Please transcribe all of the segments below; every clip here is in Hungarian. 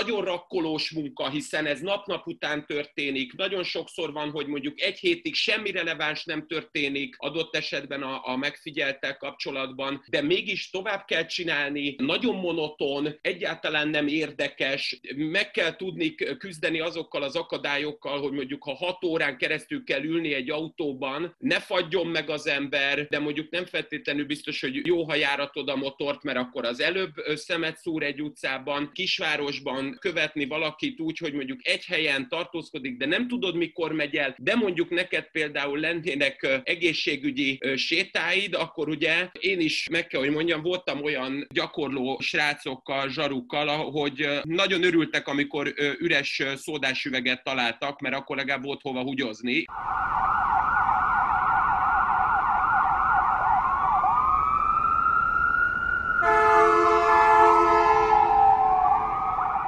nagyon rakkolós munka, hiszen ez nap-nap után történik, nagyon sokszor van, hogy mondjuk egy hétig semmi releváns nem történik adott esetben a megfigyelttel kapcsolatban, de mégis tovább kell csinálni, nagyon monoton, egyáltalán nem érdekes, meg kell tudni küzdeni azokkal az akadályokkal, hogy mondjuk ha 6 órán keresztül kell ülni egy autóban, ne fagyjon meg az ember, de mondjuk nem feltétlenül biztos, hogy jó, ha járatod a motort, mert akkor az előbb szemet szúr egy utcában, kisvárosban követni valakit úgy, hogy mondjuk egy helyen tartózkodik, de nem tudod, mikor megy el, de mondjuk neked például lennének egészségügyi sétáid, akkor ugye én is meg kell, hogy mondjam, voltam olyan gyakorló srácokkal, zsarukkal, hogy nagyon örültek, amikor üres szódásüveget találtak, mert akkor legalább volt hova húgyozni.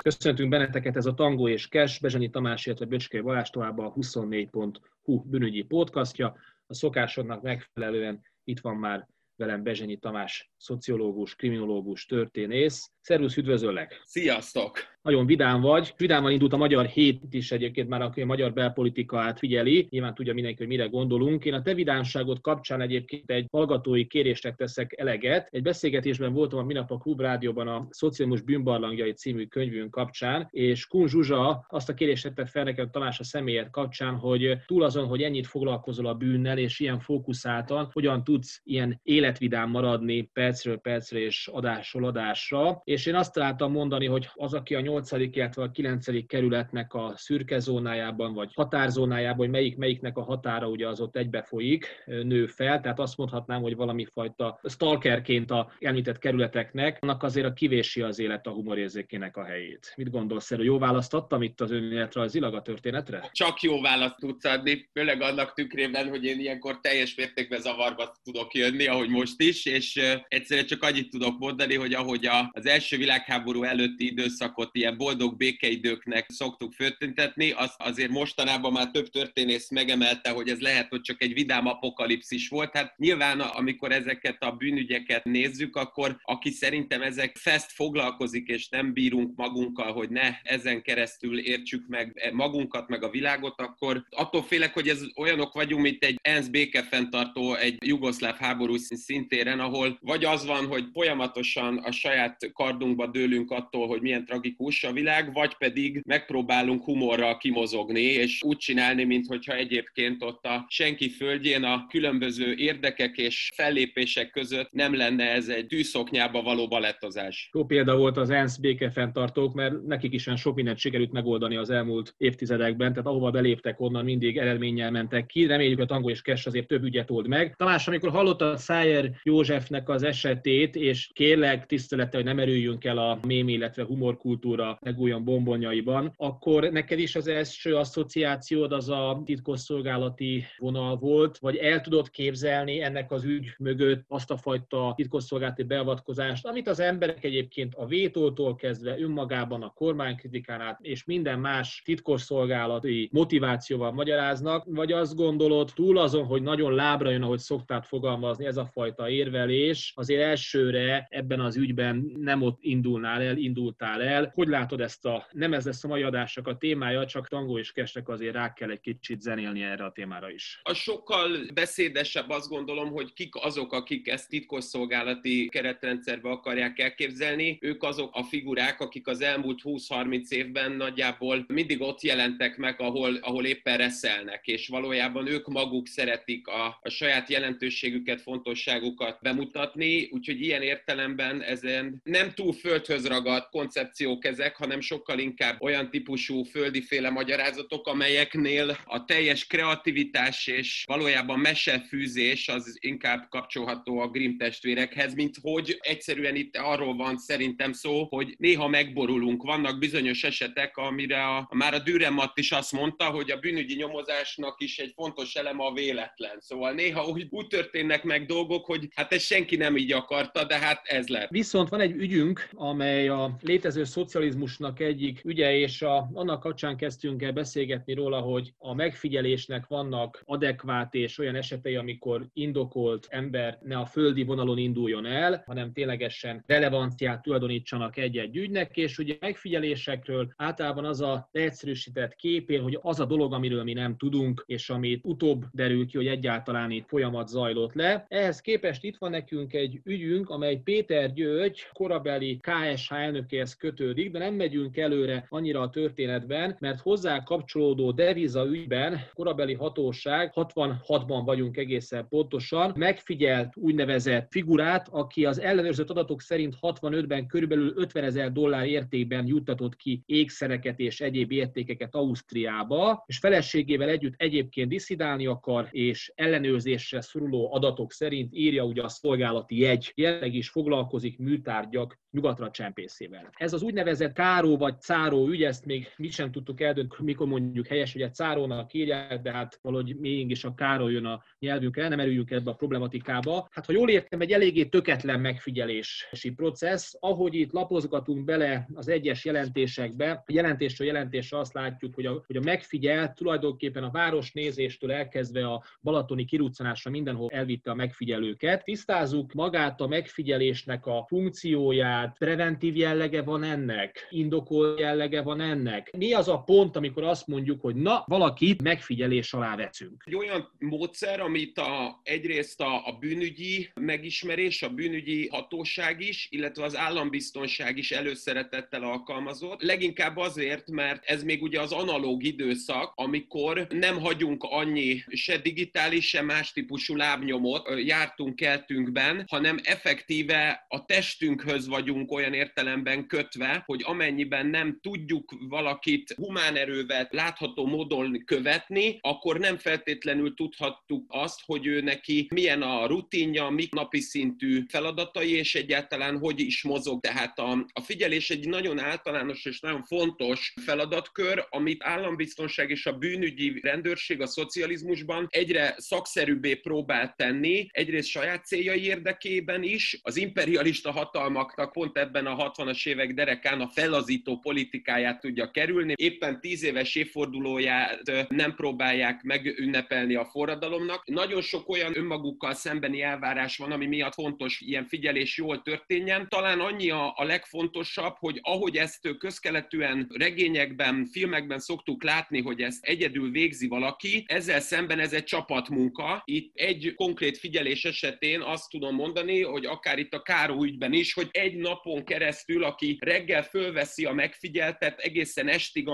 Köszöntünk benneteket, ez a Tangó és Kes, Bezsenyi Tamás, illetve Böcskei Balázs, tovább a 24.hu bűnügyi podcastja. A szokásodnak megfelelően itt van már velem Bezsenyi Tamás, szociológus, kriminológus, történész. Szervusz, üdvözöllek! Sziasztok! Nagyon vidám vagy. Vidáman indult a Magyar Hét is egyébként már, aki a magyar belpolitikát figyeli. Nyilván tudja mindenki, hogy mire gondolunk. Én a te vidámságod kapcsán egyébként egy hallgatói kérésnek teszek eleget. Egy beszélgetésben voltam a minap a Klurádióban a Szociális bűnbarlangjai című könyvünk kapcsán, és Kun Zsuzsa azt a kérést tette fel nekem, Tamás, a személyed kapcsán, hogy túl azon, hogy ennyit foglalkozol a bűnnel, és ilyen fókuszáltan, hogyan tudsz ilyen életvidám maradni percről percre és adásról adásra. És én azt találtam mondani, hogy az, aki a 8., illetve a 9. kerületnek a szürke zónájában, vagy határzónájában, hogy melyiknek a határa ugye az ott egybefolyik, nő fel, tehát azt mondhatnám, hogy valami fajta stalkerként a említett kerületeknek, annak azért a kivési az élet a humorérzékének a helyét. Mit gondolsz, erről jó választ adtam itt az önéletrajzilag a történetre? Csak jó választ tudsz adni, főleg annak tükrében, hogy én ilyenkor teljes mértékben zavarba tudok jönni, ahogy most is, és egyszerűen csak annyit tudok mondani, hogy ahogy az első világháború előtti időszakot ilyen boldog békeidőknek szoktuk föltüntetni, azért mostanában már több történész megemelte, hogy ez lehet, hogy csak egy vidám apokalipszis volt. Hát nyilván, amikor ezeket a bűnügyeket nézzük, akkor aki szerintem ezek fest foglalkozik, és nem bírunk magunkkal, hogy ne ezen keresztül értsük meg magunkat, meg a világot, akkor attól félek, hogy ez olyanok vagyunk, mint egy ENSZ békefenntartó egy jugoszláv háború szintéren, ahol vagy az van, hogy folyamatosan a saját kardunkba dőlünk attól, hogy milyen tragikus a világ, vagy pedig megpróbálunk humorral kimozogni, és úgy csinálni, minthogyha egyébként ott a senki földjén a különböző érdekek és fellépések között nem lenne ez egy tűszoknyába való balettozás. Jó példa volt az ENSZ békefenntartók, mert nekik is olyan sok mindent sikerült megoldani az elmúlt évtizedekben, tehát ahova beléptek, onnan mindig eredménnyel mentek ki. Reméljük, a Tangó és Kes azért több ügyet old meg. Tamás, amikor hallottad Szájer Józsefnek az esetét, és kérlek tisztelettel, hogy nem erüljünk el a mém, illetve humorkultúra legújabb bombonjaiban, akkor neked is az első asszociációd az a titkosszolgálati vonal volt, vagy el tudod képzelni ennek az ügy mögött azt a fajta titkosszolgálati beavatkozást, amit az emberek egyébként a vétótól kezdve önmagában a kormánykritikán át és minden más titkosszolgálati motivációval magyaráznak, vagy azt gondolod, túl azon, hogy nagyon lábra jön, ahogy szoktál fogalmazni, ez a fajta érvelés, azért elsőre ebben az ügyben nem ott indultál el. Hogy látod ezt nem ez lesz a mai adásnak a témája, csak Tangó és Kesnek azért rá kell egy kicsit zenélni erre a témára is. A sokkal beszédesebb azt gondolom, hogy kik azok, akik ezt titkosszolgálati keretrendszerbe akarják elképzelni. Ők azok a figurák, akik az elmúlt 20-30 évben nagyjából mindig ott jelentek meg, ahol éppen reszelnek, és valójában ők maguk szeretik a saját jelentőségüket, fontosságukat bemutatni, úgyhogy ilyen értelemben ezen nem túl földhöz ragadt koncepciók ezek, hanem sokkal inkább olyan típusú földiféle magyarázatok, amelyeknél a teljes kreativitás és valójában mesefűzés az inkább kapcsolható a Grimm testvérekhez, mint hogy egyszerűen itt arról van szerintem szó, hogy néha megborulunk. Vannak bizonyos esetek, amire már a Dürrenmatt is azt mondta, hogy a bűnügyi nyomozásnak is egy fontos eleme a véletlen. Szóval néha úgy történnek meg dolgok, hogy hát ez senki nem így akarta, de hát ez lett. Viszont van egy ügyünk, amely a létező szocializmusnak egyik ügye, és annak kapcsán kezdtünk el beszélgetni róla, hogy a megfigyelésnek vannak adekvát és olyan esetei, amikor indokolt ember ne a földi vonalon induljon el, hanem ténylegesen relevanciát tulajdonítsanak egy-egy ügynek, és ugye megfigyelésekről általában az a leegyszerűsített képén, hogy az a dolog, amiről mi nem tudunk, és amit utóbb derül ki, hogy egyáltalán itt folyamat zajlott le. Ehhez képest itt van nekünk egy ügyünk, amely Péter György korabeli KSH elnökéhez kötődik, de nem megyünk előre annyira a történetben, mert hozzá kapcsolódó deviza ügyben korabeli hatóság, 66-ban vagyunk egészen pontosan, megfigyelt úgynevezett figurát, aki az ellenőrzött adatok szerint 65-ben körülbelül $50,000 értékben juttatott ki ékszereket és egyéb értékeket Ausztriába, és feleségével együtt egyébként disszidálni akar, és ellenőrzésre szoruló adatok szerint, írja ugye a szolgálati jegy, jelenleg is foglalkozik műtárgyak nyugatra csempészével. Ez az úgynevezett káró vagy cáró ügy, ezt még mi sem tudtuk eldönteni, mikor mondjuk helyes, hogy egy cárónak írják, de hát valahogy mégis a káró jön a nyelvünkre, nem erüljünk ebbe a problematikába. Hát ha jól értem, egy eléggé töketlen megfigyelési processz, ahogy itt lapozgatunk bele az egyes jelentésekbe, jelentésről jelentésre azt látjuk, hogy a megfigyelt tulajdonképpen a városnézéstől elkezdve a balatoni kiruccanásra mindenhol elvitte a megfigyelőket. Tisztázzuk magát a megfigyelésnek a funkcióját, preventív jellege van ennek, indokolt jellege van ennek. Mi az a pont, amikor azt mondjuk, hogy na, valakit megfigyelés alá veszünk? Egy olyan módszer, amit egyrészt a bűnügyi megismerés, a bűnügyi hatóság is, illetve az állambiztonság is előszeretettel alkalmazott. Leginkább azért, mert ez még ugye az analóg időszak, amikor nem hagyunk annyi se digitális, se más típusú lábnyomot jártunk-keltünkben, hanem effektíve a testünkhöz vagyunk olyan értelemben kötve, hogy amennyiben nem tudjuk valakit humán erővel látható módon követni, akkor nem feltétlenül tudhattuk azt, hogy ő neki milyen a rutinja, mik napi szintű feladatai, és egyáltalán hogy is mozog. Tehát a figyelés egy nagyon általános és nagyon fontos feladatkör, amit állambiztonság és a bűnügyi rendőrség a szocializmusban egyre szakszerűbbé próbált tenni, egyrészt saját céljai érdekében is, az imperialista hatalmaknak pont ebben a 60-as évek derekán a felazító politikáját tudja kerülni. Éppen 10 éves évfordulóját nem próbálják megünnepelni a forradalomnak. Nagyon sok olyan önmagukkal szembeni elvárás van, ami miatt fontos ilyen figyelés jól történjen. Talán annyi a legfontosabb, hogy ahogy ezt közkeletűen regényekben, filmekben szoktuk látni, hogy ezt egyedül végzi valaki, ezzel szemben ez egy csapatmunka. Itt egy konkrét figyelés esetén azt tudom mondani, hogy akár itt a Káró ügyben is, hogy egy napon keresztül, aki reggel fölveszi a megfigyeltet, egészen estig,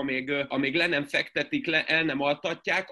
amíg le nem fektetik, el nem altatják,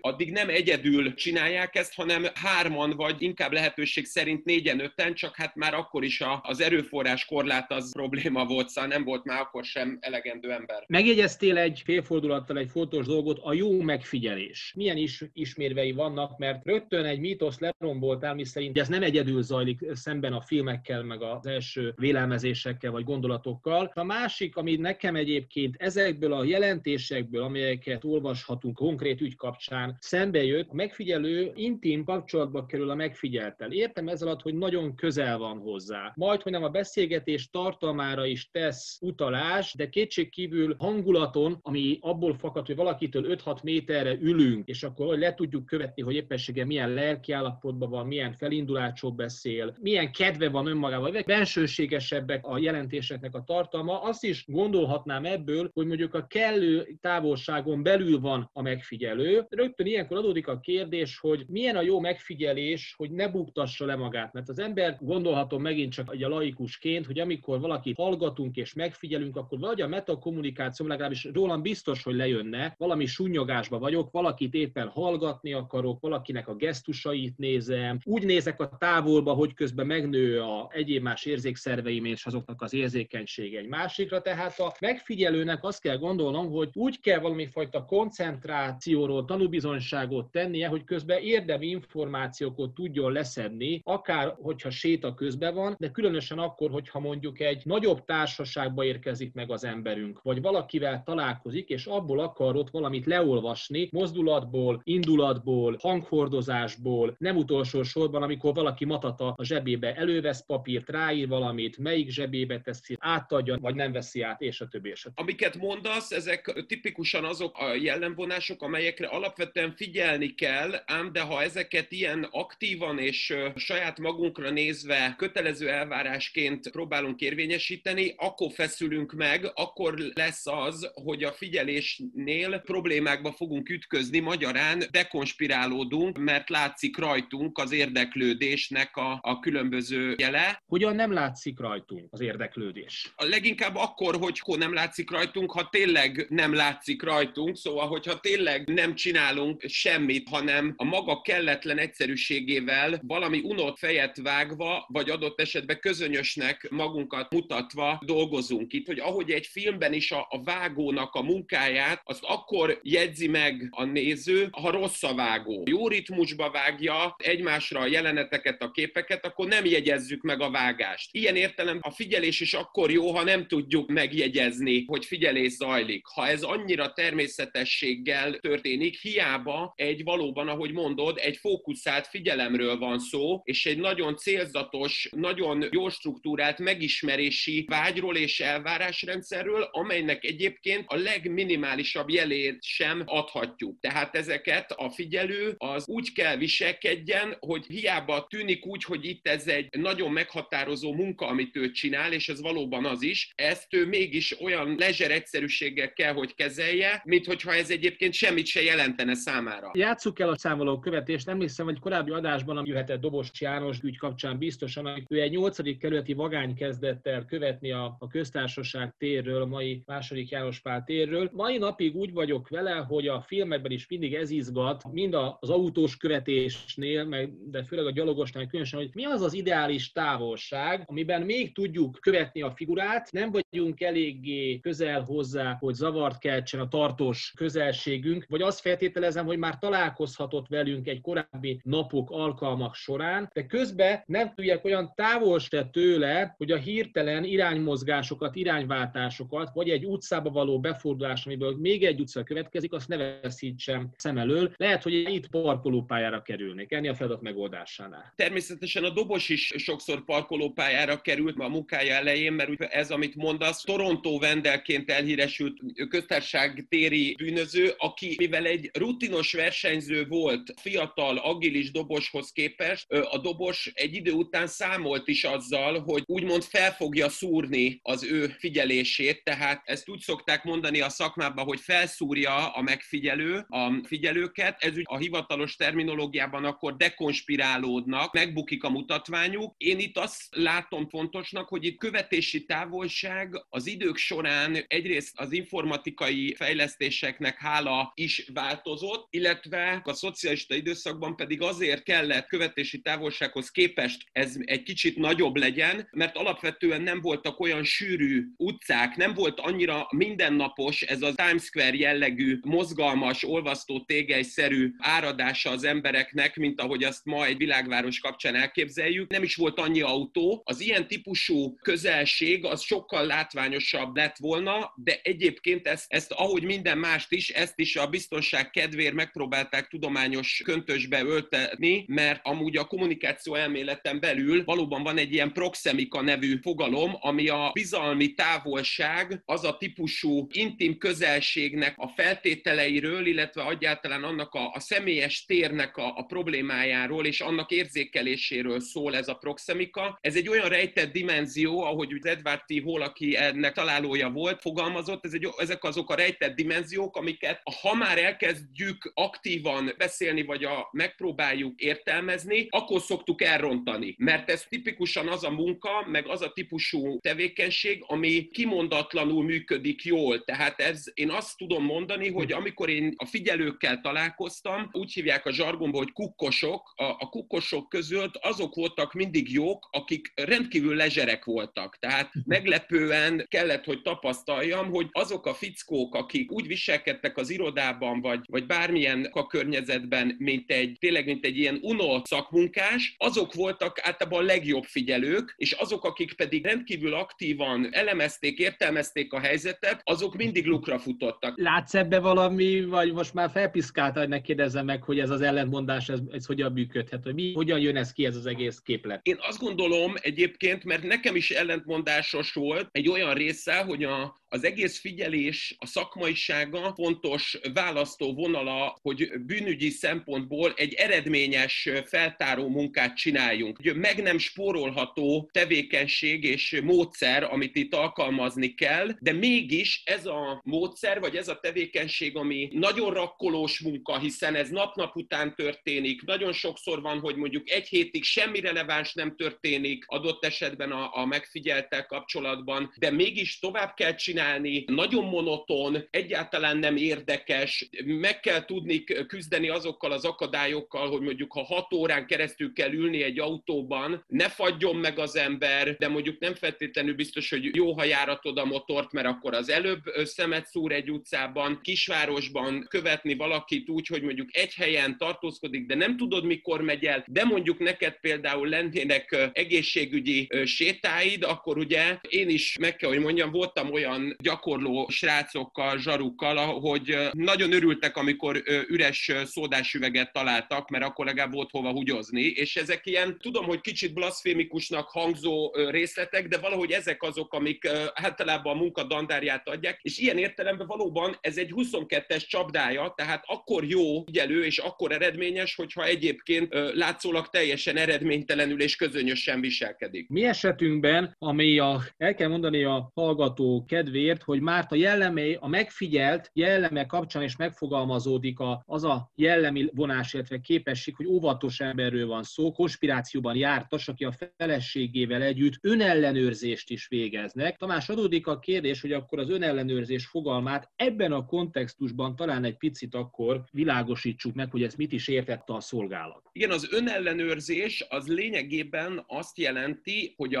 addig nem egyedül csinálják ezt, hanem 3-an, vagy inkább lehetőség szerint 4-5-en, csak hát már akkor is az erőforrás korlát az probléma volt, szóval nem volt már akkor sem elegendő ember. Megjegyeztél egy félfordulattal egy fontos dolgot, a jó megfigyelés. Milyen is ismérvei vannak, mert rögtön egy mítosz leromboltál, miszerint ez nem egyedül zajlik szemben a filmekkel, meg az első vélelmezésekkel vagy gondolatokkal. A másik, ami nekem egyébként ezekből a jelentésekből, amelyeket olvashatunk konkrét ügy kapcsán, szembe jött, a megfigyelő intim kapcsolatba kerül a megfigyelttel. Értem ez alatt, hogy nagyon közel van hozzá. Majd, hogy nem a beszélgetés tartalmára is tesz utalás, de kétségkívül hangulaton, ami abból fakad, hogy valakitől 5-6 méterre ülünk, és akkor le tudjuk követni, hogy éppenséggel milyen lelkiállapotban van, milyen felindulásról beszél, milyen kedve van önmagával, vagy bensőség a jelentéseknek a tartalma. Azt is gondolhatnám ebből, hogy mondjuk a kellő távolságon belül van a megfigyelő. Rögtön ilyenkor adódik a kérdés, hogy milyen a jó megfigyelés, hogy ne buktassa le magát. Mert az ember, gondolhatom megint csak a laikusként, hogy amikor valakit hallgatunk és megfigyelünk, akkor vagy a metakommunikáció, legalábbis rólam biztos, hogy lejönne, valami sunnyogásba vagyok, valakit éppen hallgatni akarok, valakinek a gesztusait nézem, úgy nézek a távolba, hogy közben megnő a egyéb más érzékszervei, gondolataim és azoknak az érzékenysége egy másikra. Tehát a megfigyelőnek azt kell gondolnom, hogy úgy kell valami fajta koncentrációról tanúbizonyságot tennie, hogy közben érdemi információkat tudjon leszedni, akár hogyha séta közben van, de különösen akkor, hogyha mondjuk egy nagyobb társaságba érkezik meg az emberünk, vagy valakivel találkozik, és abból akar ott valamit leolvasni, mozdulatból, indulatból, hanghordozásból, nem utolsó sorban, amikor valaki matata a zsebébe elővesz papírt, ráír valamit, melyik zsebébe teszi, átadja, vagy nem veszi át, és a többi. Amiket mondasz, ezek tipikusan azok a jellemvonások, amelyekre alapvetően figyelni kell, ám de ha ezeket ilyen aktívan és saját magunkra nézve kötelező elvárásként próbálunk érvényesíteni, akkor feszülünk meg, akkor lesz az, hogy a figyelésnél problémákba fogunk ütközni, magyarán dekonspirálódunk, mert látszik rajtunk az érdeklődésnek a különböző jele. Hogyan nem látszik rajtunk az érdeklődés? Leginkább akkor, hogy nem látszik rajtunk, ha tényleg nem látszik rajtunk, szóval, hogyha tényleg nem csinálunk semmit, hanem a maga kelletlen egyszerűségével valami unott fejet vágva, vagy adott esetben közönösnek magunkat mutatva dolgozunk itt, hogy ahogy egy filmben is a vágónak a munkáját, azt akkor jegyzi meg a néző, ha rossz a vágó. Jó ritmusba vágja egymásra a jeleneteket, a képeket, akkor nem jegyezzük meg a vágást. Ilyen értelemben a figyelés is akkor jó, ha nem tudjuk megjegyezni, hogy figyelés zajlik. Ha ez annyira természetességgel történik, hiába egy valóban, ahogy mondod, egy fókuszált figyelemről van szó, és egy nagyon célzatos, nagyon jó struktúrált megismerési vágyról és elvárásrendszerről, amelynek egyébként a legminimálisabb jelét sem adhatjuk. Tehát ezeket a figyelő az úgy kell viselkedjen, hogy hiába tűnik úgy, hogy itt ez egy nagyon meghatározó munka, amit ő csinál, és ez valóban az is, ezt ő mégis olyan lezser egyszerűséggel kell, hogy kezelje, mint hogyha ez egyébként semmit se jelentene számára. Játsszuk el a számoló követést, emlékszem, hogy korábbi adásban, ami jöhetett Dobos János ügy kapcsán biztosan, hogy ő egy 8. kerületi vagány kezdett el követni a köztársaság térről, a mai 2. János Pál térről. Mai napig úgy vagyok vele, hogy a filmekben is mindig ez izgat, mind az autós követésnél, de főleg a gyalogosnál különösen, hogy mi az az ideális távolság, amiben még tudjuk követni a figurát, nem vagyunk eléggé közel hozzá, hogy zavart keltsen a tartós közelségünk, vagy azt feltételezem, hogy már találkozhatott velünk egy korábbi napok, alkalmak során, de közben nem tudják olyan távol se tőle, hogy a hirtelen iránymozgásokat, irányváltásokat, vagy egy utcába való befordulás, amiből még egy utca következik, azt ne veszítsem szem elől. Lehet, hogy itt parkolópályára kerülnék, ennél a feladat megoldásánál. Természetesen a Dobos is sokszor parkolópályára került a munkája elején, mert ez, amit mondasz, Torontó vendelként elhíresült köztársaságtéri bűnöző, aki mivel egy rutinos versenyző volt fiatal, agilis Doboshoz képest, a Dobos egy idő után számolt is azzal, hogy úgymond fel fogja szúrni az ő figyelését, tehát ezt úgy szokták mondani a szakmában, hogy felszúrja a megfigyelő, a figyelőket, ez úgy a hivatalos terminológiában akkor dekonspirálódnak, megbukik a mutatványuk. Én itt azt látom fontosnak, hogy itt követési távolság az idők során egyrészt az informatikai fejlesztéseknek hála is változott, illetve a szocialista időszakban pedig azért kellett követési távolsághoz képest ez egy kicsit nagyobb legyen, mert alapvetően nem voltak olyan sűrű utcák, nem volt annyira mindennapos ez a Times Square jellegű mozgalmas, olvasztó tégelyszerű áradása az embereknek, mint ahogy azt ma egy világváros kapcsán elképzeljük. Nem is volt annyi autó. Az ilyen típusú közelség az sokkal látványosabb lett volna, de egyébként ezt ahogy minden mást is, ezt is a biztonság kedvéért megpróbálták tudományos köntösbe öltetni, mert amúgy a kommunikáció elméleten belül valóban van egy ilyen proxemika nevű fogalom, ami a bizalmi távolság, az a típusú intim közelségnek a feltételeiről, illetve egyáltalán annak a személyes térnek a problémájáról és annak érzékeléséről szól ez a proxemika. Ez egy olyan rejtett dimenzió, ahogy Edward T. Hall, aki ennek találója volt, fogalmazott, ezek azok a rejtett dimenziók, amiket ha már elkezdjük aktívan beszélni, vagy megpróbáljuk értelmezni, akkor szoktuk elrontani. Mert ez tipikusan az a munka, meg az a típusú tevékenység, ami kimondatlanul működik jól. Tehát én azt tudom mondani, hogy amikor én a figyelőkkel találkoztam, úgy hívják a zsargonban, hogy kukkosok, a kukkosok között azok voltak mindig jók, akik rendkívül lezserek voltak. Tehát meglepően kellett, hogy tapasztaljam, hogy azok a fickók, akik úgy viselkedtek az irodában, vagy bármilyen a környezetben, mint egy ilyen unott szakmunkás, azok voltak általában a legjobb figyelők, és azok, akik pedig rendkívül aktívan elemezték, értelmezték a helyzetet, azok mindig lukra futottak. Látsz ebbe valami, vagy most már felpiszkáltad, hogy ne kérdezzem meg, hogy ez az ellentmondás, ez hogyan működhet, hogy hogyan jön ez ki, ez az egész képlet? Én azt gondolom egyébként, mert nekem is ellentmondásos volt egy olyan része, hogy az egész figyelés, a szakmaisága fontos választó vonala, hogy bűnügyi szempontból egy eredményes feltáró munkát csináljunk. Meg nem spórolható tevékenység és módszer, amit itt alkalmazni kell, de mégis ez a módszer, vagy ez a tevékenység, ami nagyon rakkolós munka, hiszen ez nap-nap után történik. Nagyon sokszor van, hogy mondjuk egy hétig semmi releváns nem történik, adott esetben a megfigyelttel kapcsolatban, de mégis tovább kell csinálni, nagyon monoton, egyáltalán nem érdekes, meg kell tudni küzdeni azokkal az akadályokkal, hogy mondjuk ha 6 órán keresztül kell ülni egy autóban, ne fagyjon meg az ember, de mondjuk nem feltétlenül biztos, hogy jó, ha járatod a motort, mert akkor az előbb szemet szúr egy utcában, kisvárosban követni valakit úgy, hogy mondjuk egy helyen tartózkodik, de nem tudod, mikor megy el, de mondjuk neked például lennének egészségügyi sétáid, akkor ugye én is meg kell, hogy mondjam, voltam olyan gyakorló srácokkal, zsarukkal, hogy nagyon örültek, amikor üres szódás üveget találtak, mert akkor legalább volt hova húgyozni, és ezek ilyen, tudom, hogy kicsit blaszfémikusnak hangzó részletek, de valahogy ezek azok, amik általában a munka dandárját adják, és ilyen értelemben valóban ez egy 22-es csapdája, tehát akkor jó figyelő és akkor eredményes, hogyha egyébként látszólag teljesen eredménytelenül és közönösen viselkedik. Mi esetünkben, ami el kell mondani a hallgató kedvéért, hogy már a jellemei, a megfigyelt jelleme kapcsán is megfogalmazódik az a jellemi vonás, illetve képesség, hogy óvatos emberről van szó, konspirációban jártas, aki a feleségével együtt önellenőrzést is végeznek. Tamás, adódik a kérdés, hogy akkor az önellenőrzés fogalmát ebben a kontextusban talán egy picit akkor világosítsuk meg, hogy ez mit is értette a szolgálat. Igen, az önellenőrzés az lényegében azt jelenti, hogy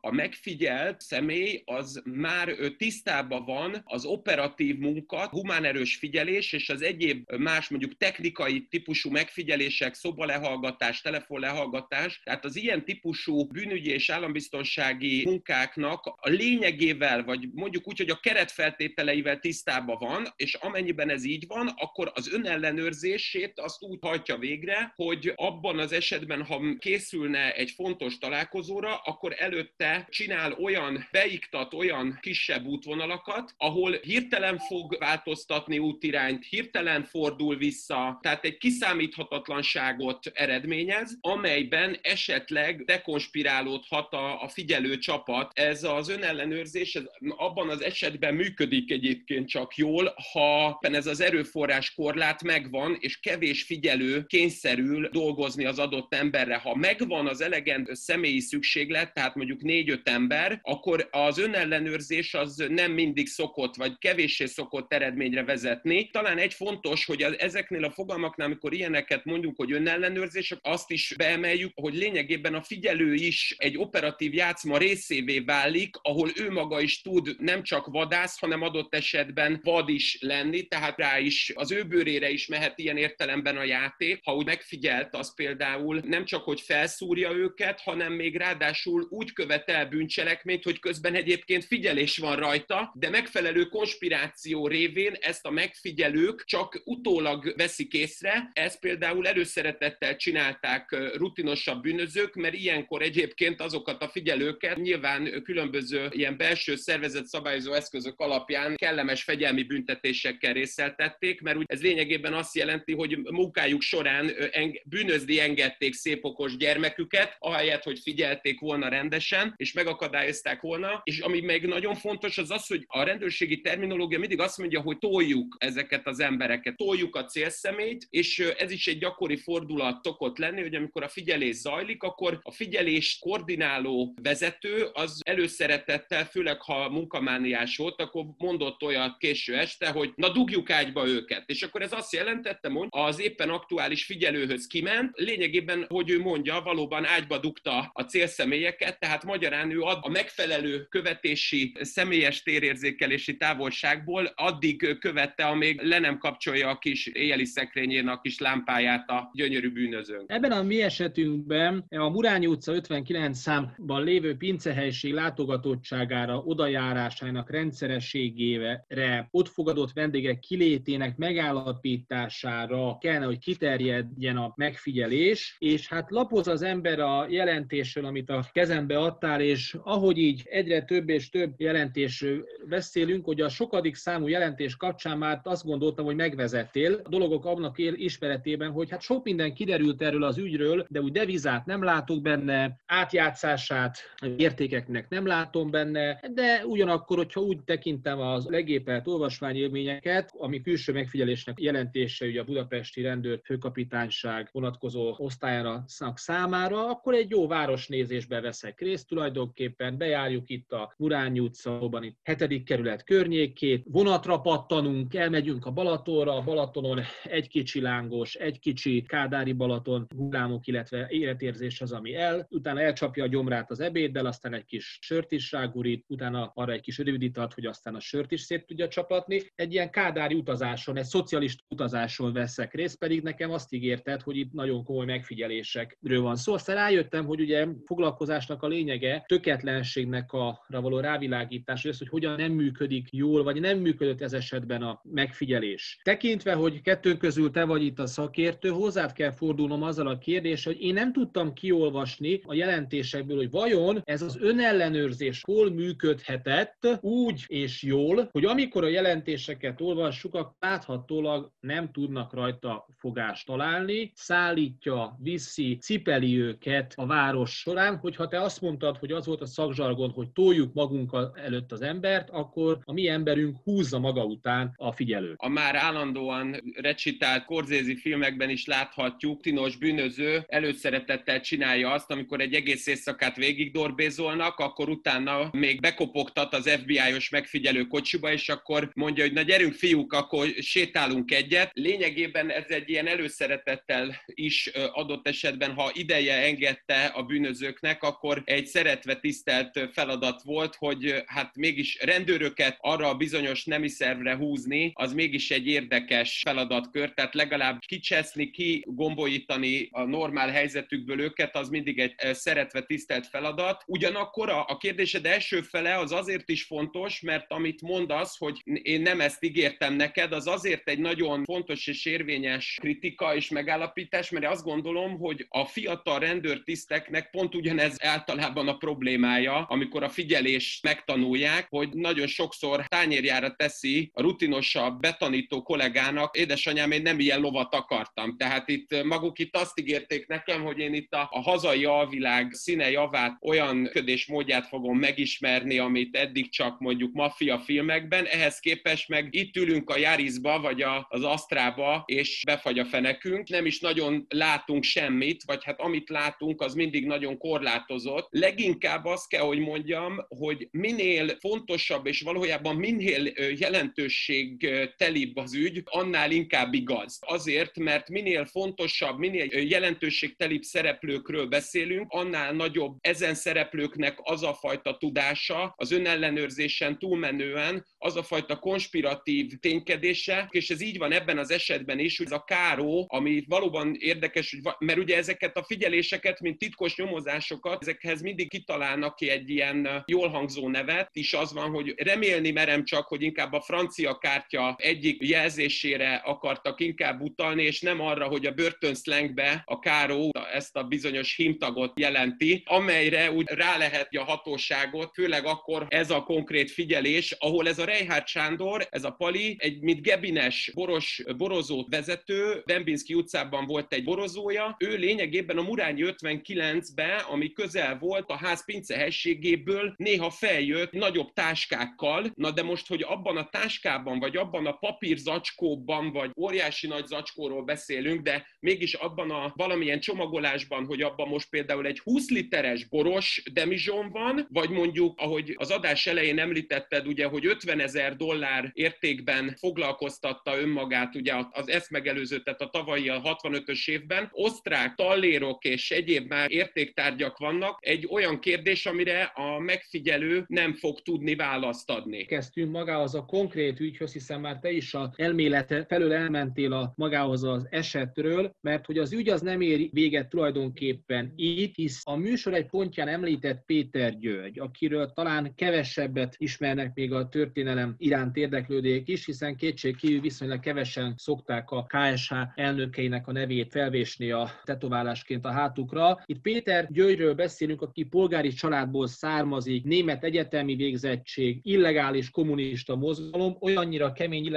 a megfigyelt személy az már tisztában van az operatív munka, humánerős figyelés és az egyéb más mondjuk technikai típusú megfigyelések, szobalehallgatás, telefonlehallgatás, tehát az ilyen típusú bűnügyi és állambiztonsági munkáknak a lényegével, vagy mondjuk úgy, hogy a keretfeltételeivel tisztában van, és amennyiben ez így van, akkor az önellenőrzését azt úgy hajtja végre, hogy abban az esetben, ha készülne egy fontos találkozóra, akkor előtte csinál olyan, beiktat olyan kisebb útvonalakat, ahol hirtelen fog változtatni útirányt, hirtelen fordul vissza, tehát egy kiszámíthatatlanságot eredményez, amelyben esetleg dekonspirálódhat a figyelő csapat. Ez az önellenőrzés ez abban az esetben működik egyébként csak jól, ha ez az erőforrás korlát megvan, és kevés figyelő kényszerül dolgozni az adott emberre. Ha megvan az elegendő személyi szükséglet, tehát mondjuk 4-5 ember, akkor az önellenőrzés az nem mindig szokott, vagy kevéssé szokott eredményre vezetni. Talán egy fontos, hogy ezeknél a fogalmaknál, amikor ilyeneket mondjuk, hogy önellenőrzés, azt is beemeljük, hogy lényegében a figyelő is egy operatív játszma részévé válik, ahol ő maga is tud nem csak vadász, hanem adott esetben vad is lenni, tehát rá is, az ő bőrére is mehet ilyen értelemben a játék. Ha úgy megfigyelt, az például nem csak, hogy felszúrja őket, hanem még ráadásul úgy követel bűncselekményt, hogy közben egyébként figyelés van rajta, de megfelelő konspiráció révén ezt a megfigyelők csak utólag veszik észre. Ezt például előszeretettel csinálták rutinosabb bűnözők, mert ilyenkor egyébként azokat a figyelőket nyilván különböző ilyen belső szervezet szabályozó eszközök alapján kellemes fegyelmi büntetésekkel részeltették, mert ez lényegében azt jelenti, hogy munkájuk során bűnözni engedték szép okos gyermeküket, ahelyett, hogy figyelték volna rendesen, és megakadályozták volna, és ami még nagyon fontos, az az, hogy a rendőrségi terminológia mindig azt mondja, hogy toljuk ezeket az embereket, toljuk a célszemélyt, és ez is egy gyakori fordulat szokott lenni, hogy amikor a figyelés zajlik, akkor a figyelést koordináló vezető az előszeretettel, főleg ha munkamániás volt, akkor mondott olyat késő este, hogy na dugjuk ágyba őket. És akkor ez azt jelentette, mondjuk, az éppen aktuális figyelőhöz kiment, lényegében, hogy ő mondja, valóban ágyba dugta a célszemélyeket, tehát magyarán ő ad a megfelelő követési, személyes térérzékelési távolságból addig követte, amíg le nem kapcsolja a kis éjjeli szekrényén a kis lámpáját a gyönyörű bűnözőnk. Ebben a mi esetünkben a Murányi utca 59 számban lévő pincehelyiség látogatottságára, odajárásának rendszerességére, ott fogadott vendégek kilétének megállapítására kellene, hogy kiterjedjen a megfigyelés, és hát lapoz az ember a jelentésről, amit a kezembe adtál, és ahogy így egyre több és több jelentésről beszélünk, hogy a sokadik számú jelentés kapcsán már azt gondoltam, hogy megvezettél a dolgok annak ismeretében, hogy hát sok minden kiderült erről az ügyről, de úgy devizát nem látok benne, átjátszását értékeknek nem látom benne, de ugyanakkor, hogyha úgy tekintem az legépelt olvasmányélményeket, ami külső megfigyelésnek jelentése ugye a budapesti rendőr főkapitányság vonatkozó osztályának számára, akkor egy jó városnézésbe veszek részt tulajdonképpen, bejárjuk itt a Murányi utcában, itt 7. kerület környékét, vonatra pattanunk, elmegyünk a Balatonra, a Balatonon egy kicsi lángos, egy kicsi kádári Balaton hullámok, illetve életérzés az, ami utána elcsapja a gyomrát az ebéddel, aztán egy kis sört is rágurít, utána arra egy kis rövidítalt, hogy aztán a sört is szét tudja csapatni. Egy ilyen kádári utazáson, egy szocialista utazáson veszek részt, pedig nekem azt ígérted, hogy itt nagyon komoly megfigyelésekről van szó. Aztán rájöttem, hogy ugye foglalkozásnak a lényege, tökéletlenségnek való rávilágítás, hogy az, hogy hogyan nem működik jól, vagy nem működött ez esetben a megfigyelés. Tekintve, hogy kettőnk közül te vagy itt a szakértő, hozzád kell fordulnom azzal a kérdéssel, hogy én nem tudtam kiolvasni a jelentésekből, hogy vajon ez az önellenőrzés hol működhetett úgy és jól, hogy amikor a jelentéseket olvassuk, akkor láthatólag nem tudnak rajta fogást találni, szállítja, viszi, cipeli őket a város során, hogyha te azt mondtad, hogy az volt a szakzsargon, hogy toljuk magunk előtt az embert, akkor a mi emberünk húzza maga után a figyelőt. A már állandóan recitált Scorsese filmekben is láthatjuk, tinos bűnöző előszeretettel csinálja azt, amikor egy egész éjszakát végigdorbézolnak, akkor utána még bekopogtat az FBI-os megfigyelő kocsiba, és akkor mondja, hogy na gyerünk fiúk, akkor sétálunk egyet. Lényegében ez egy ilyen előszeretettel is adott esetben, ha ideje engedte a bűnözőknek, akkor egy szeretve tisztelt feladat volt, hogy hát mégis rendőröket arra a bizonyos nemi szervre húzni, az mégis egy érdekes feladatkör, tehát legalább kicseszni, kigombolítani a normál helyzetükből őket, az mindig egy szeretve tisztelt feladat. Ugyanakkor a kérdésed első fele az azért is fontos, mert amit mondasz, hogy én nem ezt ígértem neked, az azért egy nagyon fontos és érvényes kritika és megállapítás, mert azt gondolom, hogy a fiatal rendőrtiszteknek pont ugyanez általában a problémája, amikor a figyelést megtanulják, hogy nagyon sokszor tányérjára teszi a rutinosabb betanító kollégának, édesanyám, én nem ilyen lovat akartam. Tehát itt maguk itt azt ígérték nekem, hogy én itt a hazai alvilág színe javát, olyan ködésmódját fogom megismerni, amit eddig csak mondjuk maffia filmekben, ehhez képest meg itt ülünk a Yarisba, vagy az Astrába, és befagy a fenekünk, nem is nagyon látunk semmit, vagy hát amit látunk, az mindig nagyon korlátozott. Leginkább azt kell, hogy mondjam, hogy minél fontosabb és valójában minél jelentőség telibb az ügy, annál inkább igaz. Azért, mert minél fontosabb, minél jelentőség telibb szereplőkről beszélünk, annál nagyobb ezen szereplőknek az a fajta tudása, az önellenőrzésen túlmenően, az a fajta konspiratív ténykedése, és ez így van ebben az esetben is, hogy ez a káró, ami valóban érdekes, mert ugye ezeket a figyeléseket, mint titkos nyomozásokat, ezekhez mindig kitalálnak ki egy ilyen jól hangzó nevet, és az van, hogy remélni merem csak, hogy inkább a francia kártya egyik jelzésére akartak inkább utalni, és nem arra, hogy a börtönszlengbe a káró ezt a bizonyos hímtagot jelenti, amelyre úgy rá lehet a hatóságot, főleg akkor ez a konkrét figyelés, ahol ez a Reinhard Sándor, ez a Pali, egy mint gebines boros borozó vezető, Bembinszki utcában volt egy borozója, ő lényegében a Murányi 59-ben, ami közel volt a ház pincehelységéből, néha feljött nagyobb tárgyalásokra, táskákkal, na de most, hogy abban a táskában, vagy abban a papírzacskóban, vagy óriási nagy zacskóról beszélünk, de mégis abban a valamilyen csomagolásban, hogy abban most például egy 20 literes boros demizsón van, vagy mondjuk, ahogy az adás elején említetted, ugye, hogy $50,000 értékben foglalkoztatta önmagát, ugye az ezt megelőző, tehát a tavalyi a 65-ös évben, osztrák tallérok és egyéb már értéktárgyak vannak, egy olyan kérdés, amire a megfigyelő nem fog tudni választ adni. Kezdtünk magához a konkrét ügyhöz, hiszen már te is az elmélet felől elmentél a magához az esetről, mert hogy az ügy az nem ér véget tulajdonképpen itt, hisz a műsor egy pontján említett Péter György, akiről talán kevesebbet ismernek még a történelem iránt érdeklődők is, hiszen kétségkívül viszonylag kevesen szokták a KSH elnökeinek a nevét felvésni a tetoválásként a hátukra. Itt Péter Györgyről beszélünk, aki polgári családból származik, német egyetemi végzettség, illegális kommunista mozgalom, olyannyira kemény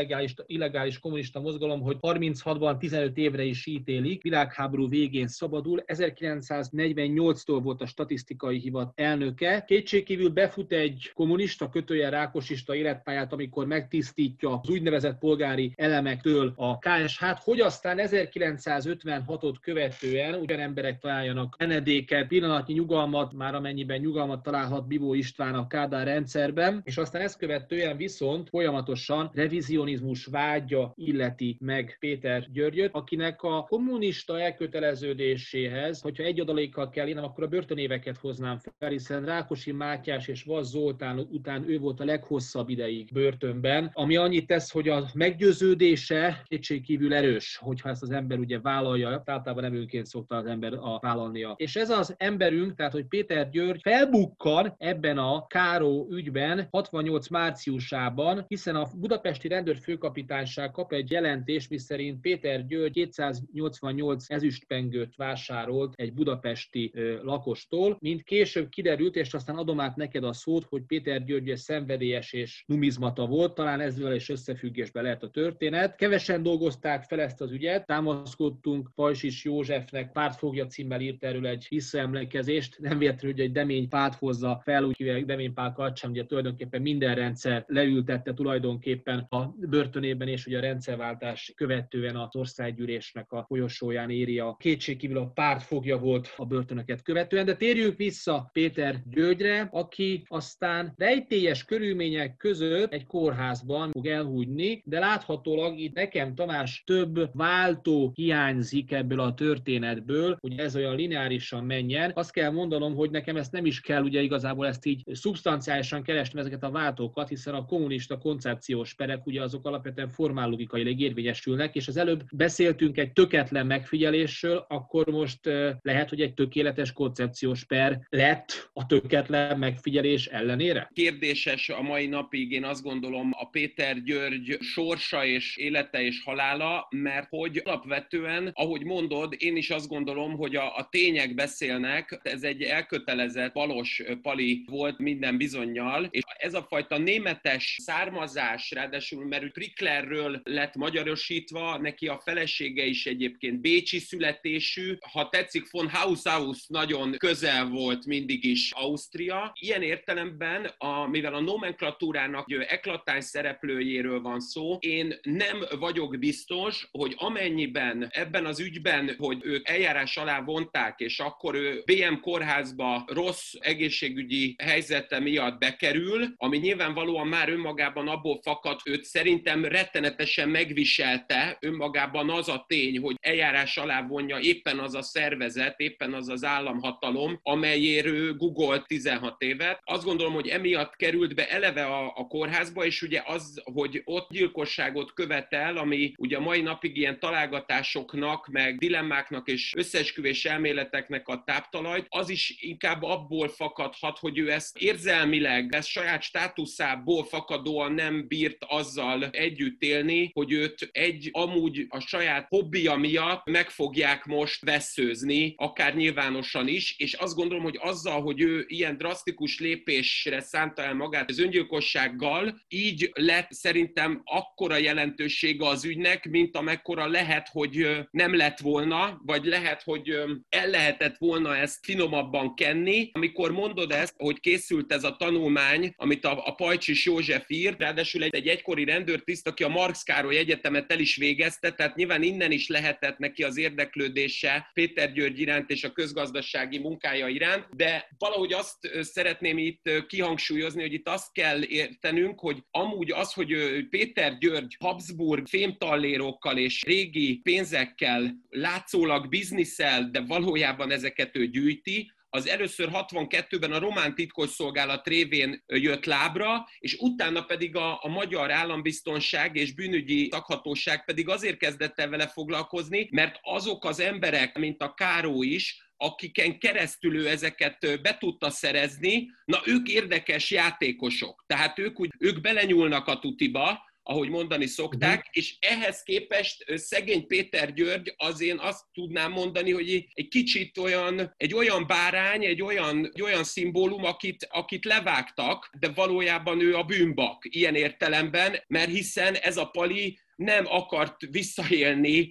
illegális kommunista mozgalom, hogy 36-ban 15 évre is ítélik, világháború végén szabadul, 1948-tól volt a statisztikai hivat elnöke. Kétségkívül befut egy kommunista kötője rákosista életpályát, amikor megtisztítja az úgynevezett polgári elemektől a KSH-t, hogy aztán 1956-ot követően ugyan emberek találjanak menedéket, pillanatnyi nyugalmat, már amennyiben nyugalmat találhat Bivó István a Kádár rendszerben, és aztán ezt követően viszont folyamatosan revizionizmus vágya illeti meg Péter Györgyöt, akinek a kommunista elköteleződéséhez, hogyha egy adalékkal kell én, akkor a börtönéveket hoznám fel, hiszen Rákosi Mátyás és Vas Zoltán után ő volt a leghosszabb ideig börtönben, ami annyit tesz, hogy a meggyőződése kétségkívül erős, hogyha ezt az ember ugye vállalja, általában nem önként szokta az ember vállalnia. És ez az emberünk, tehát hogy Péter György felbukkan ebben a Káró ügyben 68 márciusában, hiszen a budapesti rendőrfőkapitányság kap egy jelentést, miszerint Péter György 288 ezüstpengőt vásárolt egy budapesti lakostól, mint később kiderült, és aztán adom át neked a szót, hogy Péter György szenvedélyes és numizmata volt, talán ezzel is összefüggésben lehet a történet. Kevesen dolgozták fel ezt az ügyet, támaszkodtunk Pajzsis Józsefnek, Pártfogja címmel írt erről egy visszaemlékezést, nem véletlenül, hogy egy Demény Pált hozza fel, úgyhogy Demény Pál kapcsán ugye tulajdonképpen minden rendszer leültette tulajdonképpen a börtönében, és ugye a rendszerváltás követően az országgyűlésnek a folyosóján éri a kétségkívül a Pártfogja volt a börtönöket követően, de térjünk vissza Péter Györgyre, aki aztán rejtélyes körülmények között egy kórházban fog elhúgyni, de láthatólag itt nekem, Tamás, több váltó hiányzik ebből a történetből, hogy ez olyan lineárisan menjen. Azt kell mondanom, hogy nekem ezt nem is kell ugye igazából ezt így szubstanciálisan kerestem ezeket a váltókat, hiszen a kommunista koncepciós perek ugye azok alapvetően formálogikailag érvényesülnek, és az előbb beszéltünk egy tökéletlen megfigyelésről, akkor most lehet, hogy egy tökéletes koncepciós per lett a tökéletlen megfigyelés ellenére? Kérdéses a mai napig, én azt gondolom, a Péter György sorsa és élete és halála, mert hogy alapvetően, ahogy mondod, én is azt gondolom, hogy a tények beszélnek, ez egy elkötelezett balos pali volt minden bizonnyal, és ez a fajta németes származás, ráadásul mert Kriklerről lett magyarosítva, neki a felesége is egyébként bécsi születésű, ha tetszik, von Haushaus nagyon közel volt mindig is Ausztria. Ilyen értelemben, mivel a nomenklatúrának eklatáns szereplőjéről van szó, én nem vagyok biztos, hogy amennyiben ebben az ügyben, hogy őt eljárás alá vonták, és akkor ő BM kórházba rossz egészségügyi helyzete miatt bekerül, ami nyilvánvalóan már önmagában abból fakad, őt szerintem rettenetesen megviselte önmagában az a tény, hogy eljárás alá vonja éppen az a szervezet, éppen az az államhatalom, amelyéről gugolt 16 évet. Azt gondolom, hogy emiatt került be eleve a kórházba, és ugye az, hogy ott gyilkosságot követel, ami ugye a mai napig ilyen találgatásoknak, meg dilemmáknak és összeesküvés elméleteknek a táptalajt, az is inkább abból fakadhat, hogy ő ezt érzelmileg, ezt saját státuszából fakadóan nem bírt azzal együtt élni, hogy őt egy amúgy a saját hobbija miatt meg fogják most vesszőzni, akár nyilvánosan is, és azt gondolom, hogy azzal, hogy ő ilyen drasztikus lépésre szánta el magát az öngyilkossággal, így lett szerintem akkora jelentősége az ügynek, mint amekkora lehet, hogy nem lett volna, vagy lehet, hogy el lehetett volna ezt finomabban kenni. Amikor mondod ezt, hogy készült ez a tanulmány, tanulmány, amit a Pajzsis József írt, ráadásul egy egykori rendőrtiszt, aki a Marx Károly Egyetemet el is végezte, tehát nyilván innen is lehetett neki az érdeklődése Péter György iránt és a közgazdasági munkája iránt, de valahogy azt szeretném itt kihangsúlyozni, hogy itt azt kell értenünk, hogy amúgy az, hogy Péter György Habsburg fémtallérokkal és régi pénzekkel látszólag bizniszel, de valójában ezeket ő gyűjti, az először 62-ben a román titkosszolgálat révén jött lábra, és utána pedig a magyar állambiztonság és bűnügyi szakhatóság pedig azért kezdett el vele foglalkozni, mert azok az emberek, mint a Károly is, akiken keresztül ő ezeket be tudta szerezni, na ők érdekes játékosok, tehát ők belenyúlnak a tutiba, ahogy mondani szokták, és ehhez képest szegény Péter György, az én azt tudnám mondani, hogy egy kicsit olyan, egy olyan bárány, egy olyan szimbólum, akit levágtak, de valójában ő a bűnbak ilyen értelemben, mert hiszen ez a pali nem akart visszaélni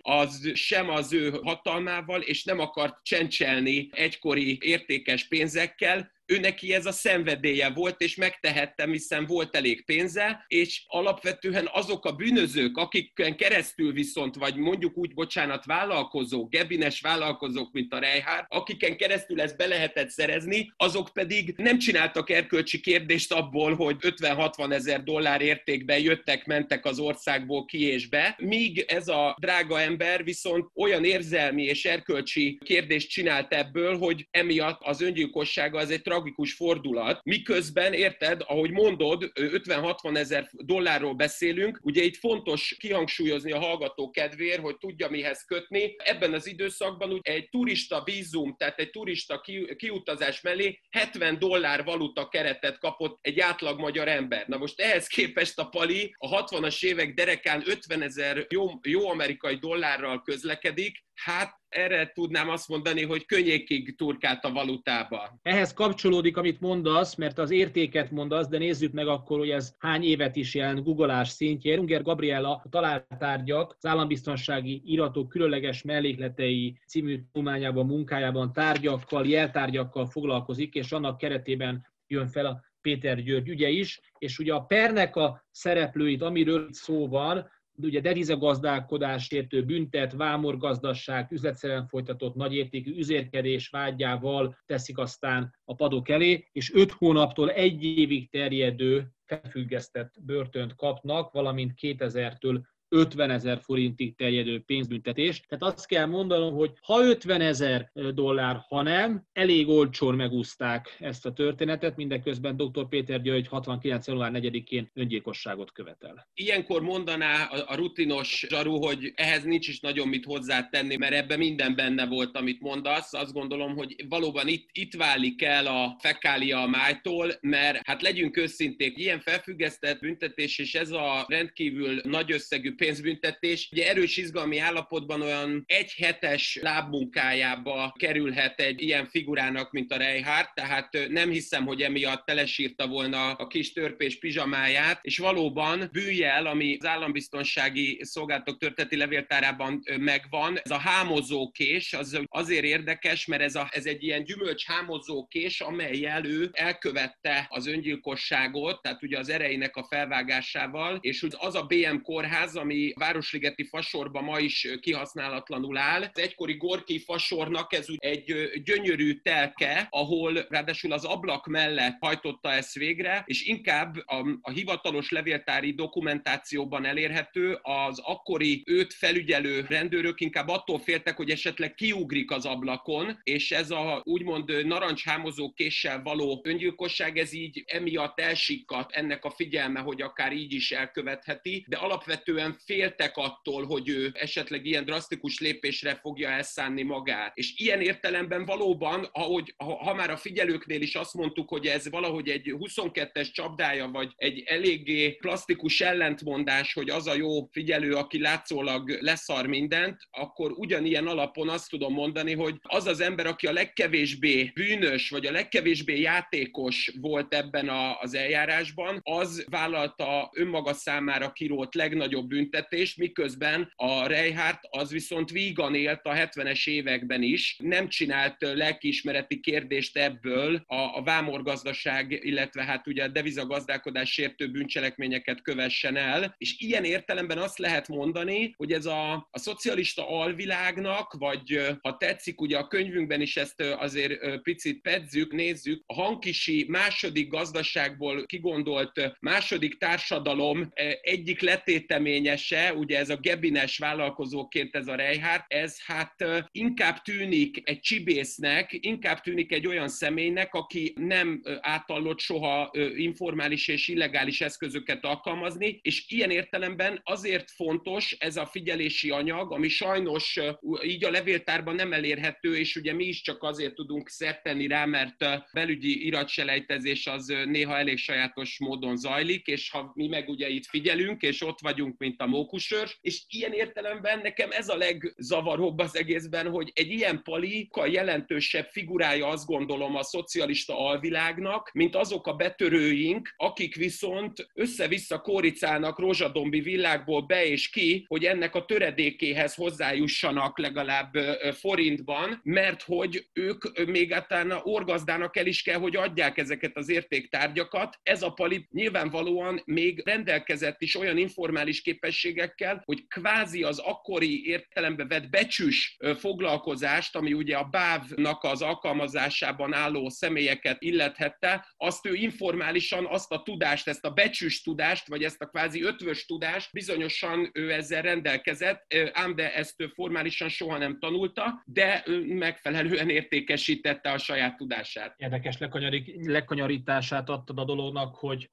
sem az ő hatalmával, és nem akart csencselni egykori értékes pénzekkel. Ő neki ez a szenvedélye volt, és megtehettem, hiszen volt elég pénze, és alapvetően azok a bűnözők, akiken keresztül viszont, vagy mondjuk úgy, bocsánat, vállalkozók, gebines vállalkozók, mint a Reinhard, akiken keresztül ezt be lehetett szerezni, azok pedig nem csináltak erkölcsi kérdést abból, hogy 50-60 ezer dollár értékben jöttek, mentek az országból ki és be, míg ez a drága ember viszont olyan érzelmi és erkölcsi kérdést csinált ebből, hogy emiatt az öngyilkossága az egy tragikus fordulat, miközben, érted, ahogy mondod, 50-60 ezer dollárról beszélünk, ugye itt fontos kihangsúlyozni a hallgató kedvéért, hogy tudja mihez kötni. Ebben az időszakban egy turista vízum, tehát egy turista kiutazás mellé 70 dollár valuta keretet kapott egy átlag magyar ember. Na most ehhez képest a pali a 60-as évek derekán 50 ezer jó amerikai dollárral közlekedik, hát erre tudnám azt mondani, hogy könnyékig turkált a valutába. Ehhez kapcsolódik, amit mondasz, mert az értéket mondasz, de nézzük meg akkor, hogy ez hány évet is jelent guggolás szintjén. Unger Gabriella Találtárgyak, az állambiztonsági iratok különleges mellékletei című tanulmányában, munkájában tárgyakkal, jeltárgyakkal foglalkozik, és annak keretében jön fel a Péter György ügye is, és ugye a pernek a szereplőit, amiről itt szó van, ugye devizagazdálkodásért büntet, vámorgazdaság, üzletszerűen folytatott nagyértékű üzérkedés vágyával teszik aztán a padok elé, és 5 hónaptól 1 évig terjedő felfüggesztett börtönt kapnak, valamint 2000-től 50 ezer forintig terjedő pénzbüntetés. Tehát azt kell mondanom, hogy ha 50 ezer dollár, ha nem, elég olcsón megúszták ezt a történetet, mindeközben dr. Péter György 69. január 4-én öngyilkosságot követel. Ilyenkor mondaná a rutinos zsaru, hogy ehhez nincs is nagyon mit hozzátenni, mert ebben minden benne volt, amit mondasz. Azt gondolom, hogy valóban itt válik el a fekália a májtól, mert hát legyünk őszinték, ilyen felfüggesztett büntetés, és ez a rendkívül nagy összegű pénzbüntetés. Ugye erős izgalmi állapotban olyan 1 hetes lábmunkájába kerülhet egy ilyen figurának, mint a Reinhard, tehát nem hiszem, hogy emiatt telesírta volna a kis törpés pizsamáját, és valóban bűnjel, ami az állambiztonsági szolgálatok történeti levéltárában megvan. Ez a hámozókés, az azért érdekes, mert ez egy ilyen gyümölcs hámozókés, amellyel ő elkövette az öngyilkosságot, tehát ugye az ereinek a felvágásával, és az a BM kórház, ami városligeti fasorba ma is kihasználatlanul áll. Az egykori Gorki fasornak ez egy gyönyörű telke, ahol ráadásul az ablak mellett hajtotta ezt végre, és inkább a hivatalos levéltári dokumentációban elérhető, az akkori őt felügyelő rendőrök inkább attól féltek, hogy esetleg kiugrik az ablakon, és ez a úgymond narancshámozó késsel való öngyilkosság, ez így emiatt elsikkadt ennek a figyelme, hogy akár így is elkövetheti, de alapvetően féltek attól, hogy ő esetleg ilyen drasztikus lépésre fogja elszánni magát. És ilyen értelemben valóban, ha már a figyelőknél is azt mondtuk, hogy ez valahogy egy 22-es csapdája, vagy egy eléggé plastikus ellentmondás, hogy az a jó figyelő, aki látszólag leszar mindent, akkor ugyanilyen alapon azt tudom mondani, hogy az az ember, aki a legkevésbé bűnös, vagy a legkevésbé játékos volt ebben az eljárásban, az vállalta önmaga számára kirót legnagyobb bűnt, büntetés, miközben a Reinhard az viszont vígan élt a 70-es években is, nem csinált lelkiismereti kérdést ebből a vámorgazdaság, illetve hát ugye a devizagazdálkodás sértő bűncselekményeket kövessen el, és ilyen értelemben azt lehet mondani, hogy ez a szocialista alvilágnak, vagy ha tetszik, ugye a könyvünkben is ezt azért picit pedzük, nézzük, a hankissi második gazdaságból kigondolt második társadalom egyik letéteményese, ugye ez a gebines vállalkozóként ez a Reinhard, ez hát inkább tűnik egy csibésznek, inkább tűnik egy olyan személynek, aki nem átallott soha informális és illegális eszközöket alkalmazni, és ilyen értelemben azért fontos ez a figyelési anyag, ami sajnos így a levéltárban nem elérhető, és ugye mi is csak azért tudunk szert tenni rá, mert a belügyi iratselejtezés az néha elég sajátos módon zajlik, és ha mi meg ugye itt figyelünk, és ott vagyunk, mint a mókusőr, és ilyen értelemben nekem ez a legzavaróbb az egészben, hogy egy ilyen palika jelentősebb figurája, azt gondolom, a szocialista alvilágnak, mint azok a betörőink, akik viszont össze-vissza kóricálnak rózsadombi világból be és ki, hogy ennek a töredékéhez hozzájussanak legalább forintban, mert hogy ők még utána orgazdának el is kell, hogy adják ezeket az értéktárgyakat. Ez a pali nyilvánvalóan még rendelkezett is olyan informális képességekkel, hogy kvázi az akkori értelembe vett becsűs foglalkozást, ami ugye a BÁV-nak az alkalmazásában álló személyeket illethette, azt ő informálisan, azt a tudást, ezt a becsűs tudást, vagy ezt a kvázi ötvös tudást bizonyosan ő ezzel rendelkezett, ám de ezt ő formálisan soha nem tanulta, de megfelelően értékesítette a saját tudását. Érdekes lekanyarítását adtad a dolognak, hogy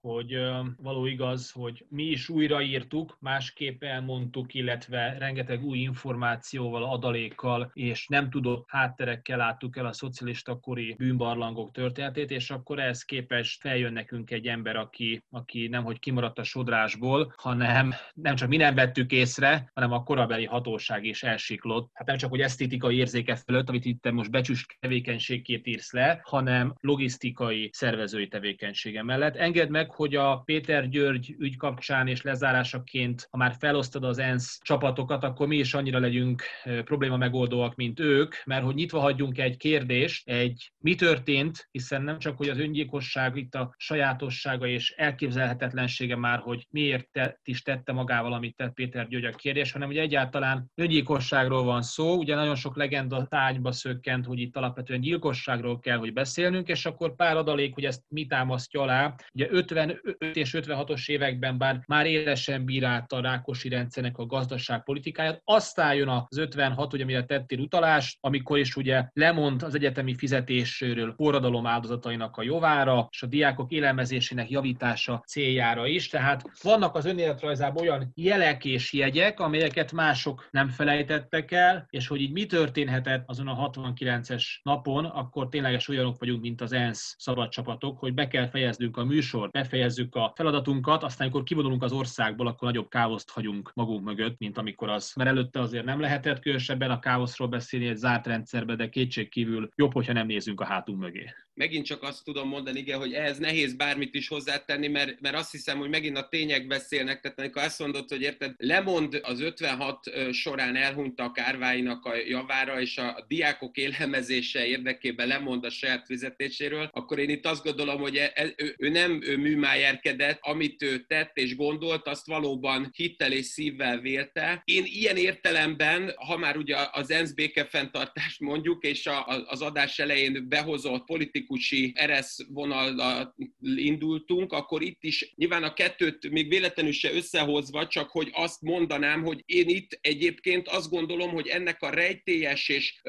való igaz, hogy mi is újraírtuk, másképp elmondtuk, illetve rengeteg új információval, adalékkal és nem tudott hátterekkel láttuk el a szocialista kori bűnbarlangok történetét, és akkor ehhez képest feljön nekünk egy ember, aki nemhogy kimaradt a sodrásból, hanem nem csak mi nem vettük észre, hanem a korabeli hatóság is elsiklott. Hát nem csak, hogy esztétikai érzéke fölött, amit itt most becsüst tevékenységként írsz le, hanem logisztikai szervezői tevékenysége mellett. Engedd meg, hogy a Péter György ügy kapcsán és lezárásaként, ha már felosztad az ENSZ csapatokat, akkor mi is annyira legyünk probléma megoldóak, mint ők, mert hogy nyitva hagyjunk egy kérdést, egy mi történt, hiszen nem csak, hogy az öngyilkosság itt a sajátossága és elképzelhetetlensége már, hogy miért is tette magával, amit tett Péter György a kérdés, hanem ugye egyáltalán öngyilkosságról van szó, ugye nagyon sok legenda tárgyba szökkent, hogy itt alapvetően gyilkosságról kell, hogy beszélnünk, és akkor pár adalék, hogy ezt mi támasztja alá. Ugye 55 és 56-os években bár már élesen bírálta a Rákosi rendszernek a gazdaságpolitikáját, aztán jön az 56, ugye, amire tettél utalást, amikor is ugye lemond az egyetemi fizetésről forradalom áldozatainak a jovára, és a diákok élelmezésének javítása céljára is. Tehát vannak az önéletrajzában olyan jelek és jegyek, amelyeket mások nem felejtettek el, és hogy így mi történhetett azon a 69-es napon, akkor tényleges olyanok vagyunk, mint az ENSZ szabad csapatok, hogy be kell fejeznünk a műsort, befejezzük a feladatunkat, aztán amikor kivonulunk az országból, akkor nagyobb káoszt hagyunk magunk mögött, mint amikor az. Mert előtte azért nem lehetett különösebben a káoszról beszélni egy zárt rendszerbe, de kétségkívül jobb, hogyha nem nézünk a hátunk mögé. Megint csak azt tudom mondani, igen, hogy ehhez nehéz bármit is hozzátenni, mert azt hiszem, hogy megint a tények beszélnek, tehát amikor azt mondod, hogy érted, lemond az 56 során elhunytak árváinak a javára, és a diákok élelmezése érdekében lemond a saját fizetéséről, akkor én itt azt gondolom, hogy ő nem műmájerkedett, amit ő tett és gondolt, azt valóban hittel és szívvel vélte. Én ilyen értelemben, ha már ugye az ENSZ békefenntartást mondjuk, és az adás elején behozott politikusi ereszvonallal indultunk, akkor itt is nyilván a kettőt még véletlenül se összehozva, csak hogy azt mondanám, hogy én itt egyébként azt gondolom, hogy ennek a rejtélyes és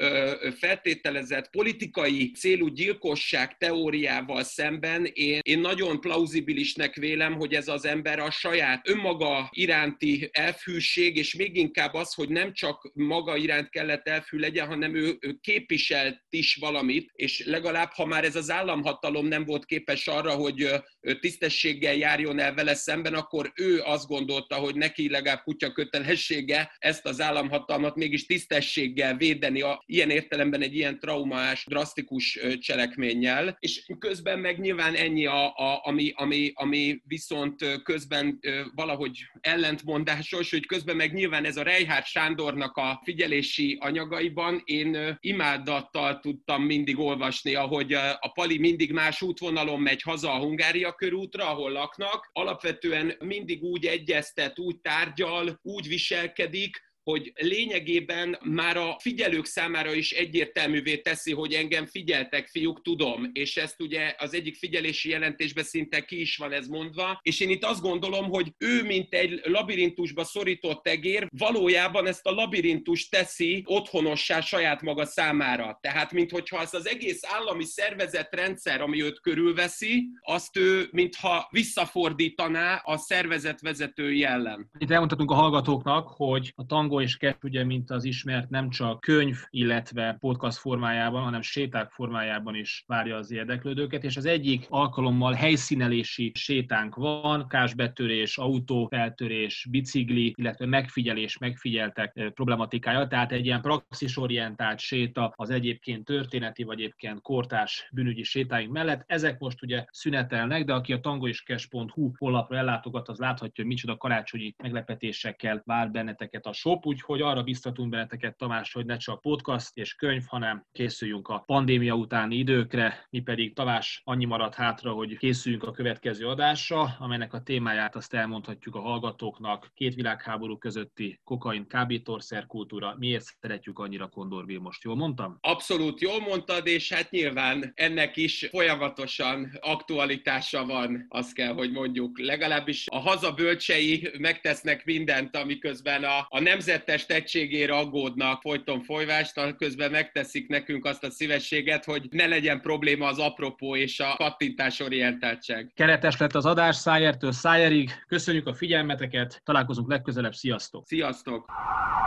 feltételezett politikai célú gyilkosság teóriával szemben én nagyon plauzibilisnek vélem, hogy ez az ember a saját önmaga iránti elfhűség, és még inkább az, hogy nem csak maga iránt kellett elfű legyen, hanem ő képviselt is valamit, és legalább, ha már ez az államhatalom nem volt képes arra, hogy tisztességgel járjon el vele szemben, akkor ő azt gondolta, hogy neki legalább kutya kötelessége ezt az államhatalmat mégis tisztességgel védeni, ilyen értelemben egy ilyen traumás, drasztikus cselekménnyel, és közben meg nyilván ennyi, ami viszont közben valahogy ellen ellentmondásos, hogy közben meg nyilván ez a Reinhard Sándornak a figyelési anyagaiban én imádattal tudtam mindig olvasni, ahogy a Pali mindig más útvonalon megy haza a Hungária körútra, ahol laknak. Alapvetően mindig úgy egyeztet, úgy tárgyal, úgy viselkedik, hogy lényegében már a figyelők számára is egyértelművé teszi, hogy engem figyeltek, fiúk, tudom. És ezt ugye az egyik figyelési jelentésben szinte ki is van ez mondva. És én itt azt gondolom, hogy ő, mint egy labirintusba szorított egér, valójában ezt a labirintust teszi otthonossá saját maga számára. Tehát, minthogyha ezt az egész állami szervezetrendszer, ami őt körülveszi, azt ő, mintha visszafordítaná a szervezet vezetői ellen. Itt elmondhatunk a hallgatóknak, hogy a Tangó és Kes, ugye, mint az ismert, nem csak könyv, illetve podcast formájában, hanem séták formájában is várja az érdeklődőket, és az egyik alkalommal helyszínelési sétánk van, kásbetörés, autófeltörés, bicikli, illetve megfigyeltek problematikája, tehát egy ilyen praxisorientált séta az egyébként történeti, vagy egyébként kortárs bűnügyi sétáink mellett. Ezek most ugye szünetelnek, de aki a tangoikes.hu honlapra ellátogat, az láthatja, hogy micsoda karácsonyi meglepetésekkel vár benneteket a shop, úgyhogy arra biztatunk benneteket, Tamás, hogy ne csak podcast és könyv, hanem készüljünk a pandémia utáni időkre, mi pedig, Tamás, annyi maradt hátra, hogy készüljünk a következő adásra, amelynek a témáját azt elmondhatjuk a hallgatóknak: két világháború közötti kokain, kábítószer kultúra, miért szeretjük annyira Kondor Vilmost. Jól mondtam? Abszolút jól mondtad, és hát nyilván ennek is folyamatosan aktualitása van, azt kell, hogy mondjuk. Legalábbis a haza bölcsei megtesznek mindent, amiközben a nemzettest egységére aggódnak folyton folyvást, közben megteszik nekünk azt a szívességet, hogy ne legyen probléma az apropó és a kattintásorientáltság. Keretes lett az adás, Szájertől Szájerig. Köszönjük a figyelmeteket, találkozunk legközelebb, sziasztok! Sziasztok!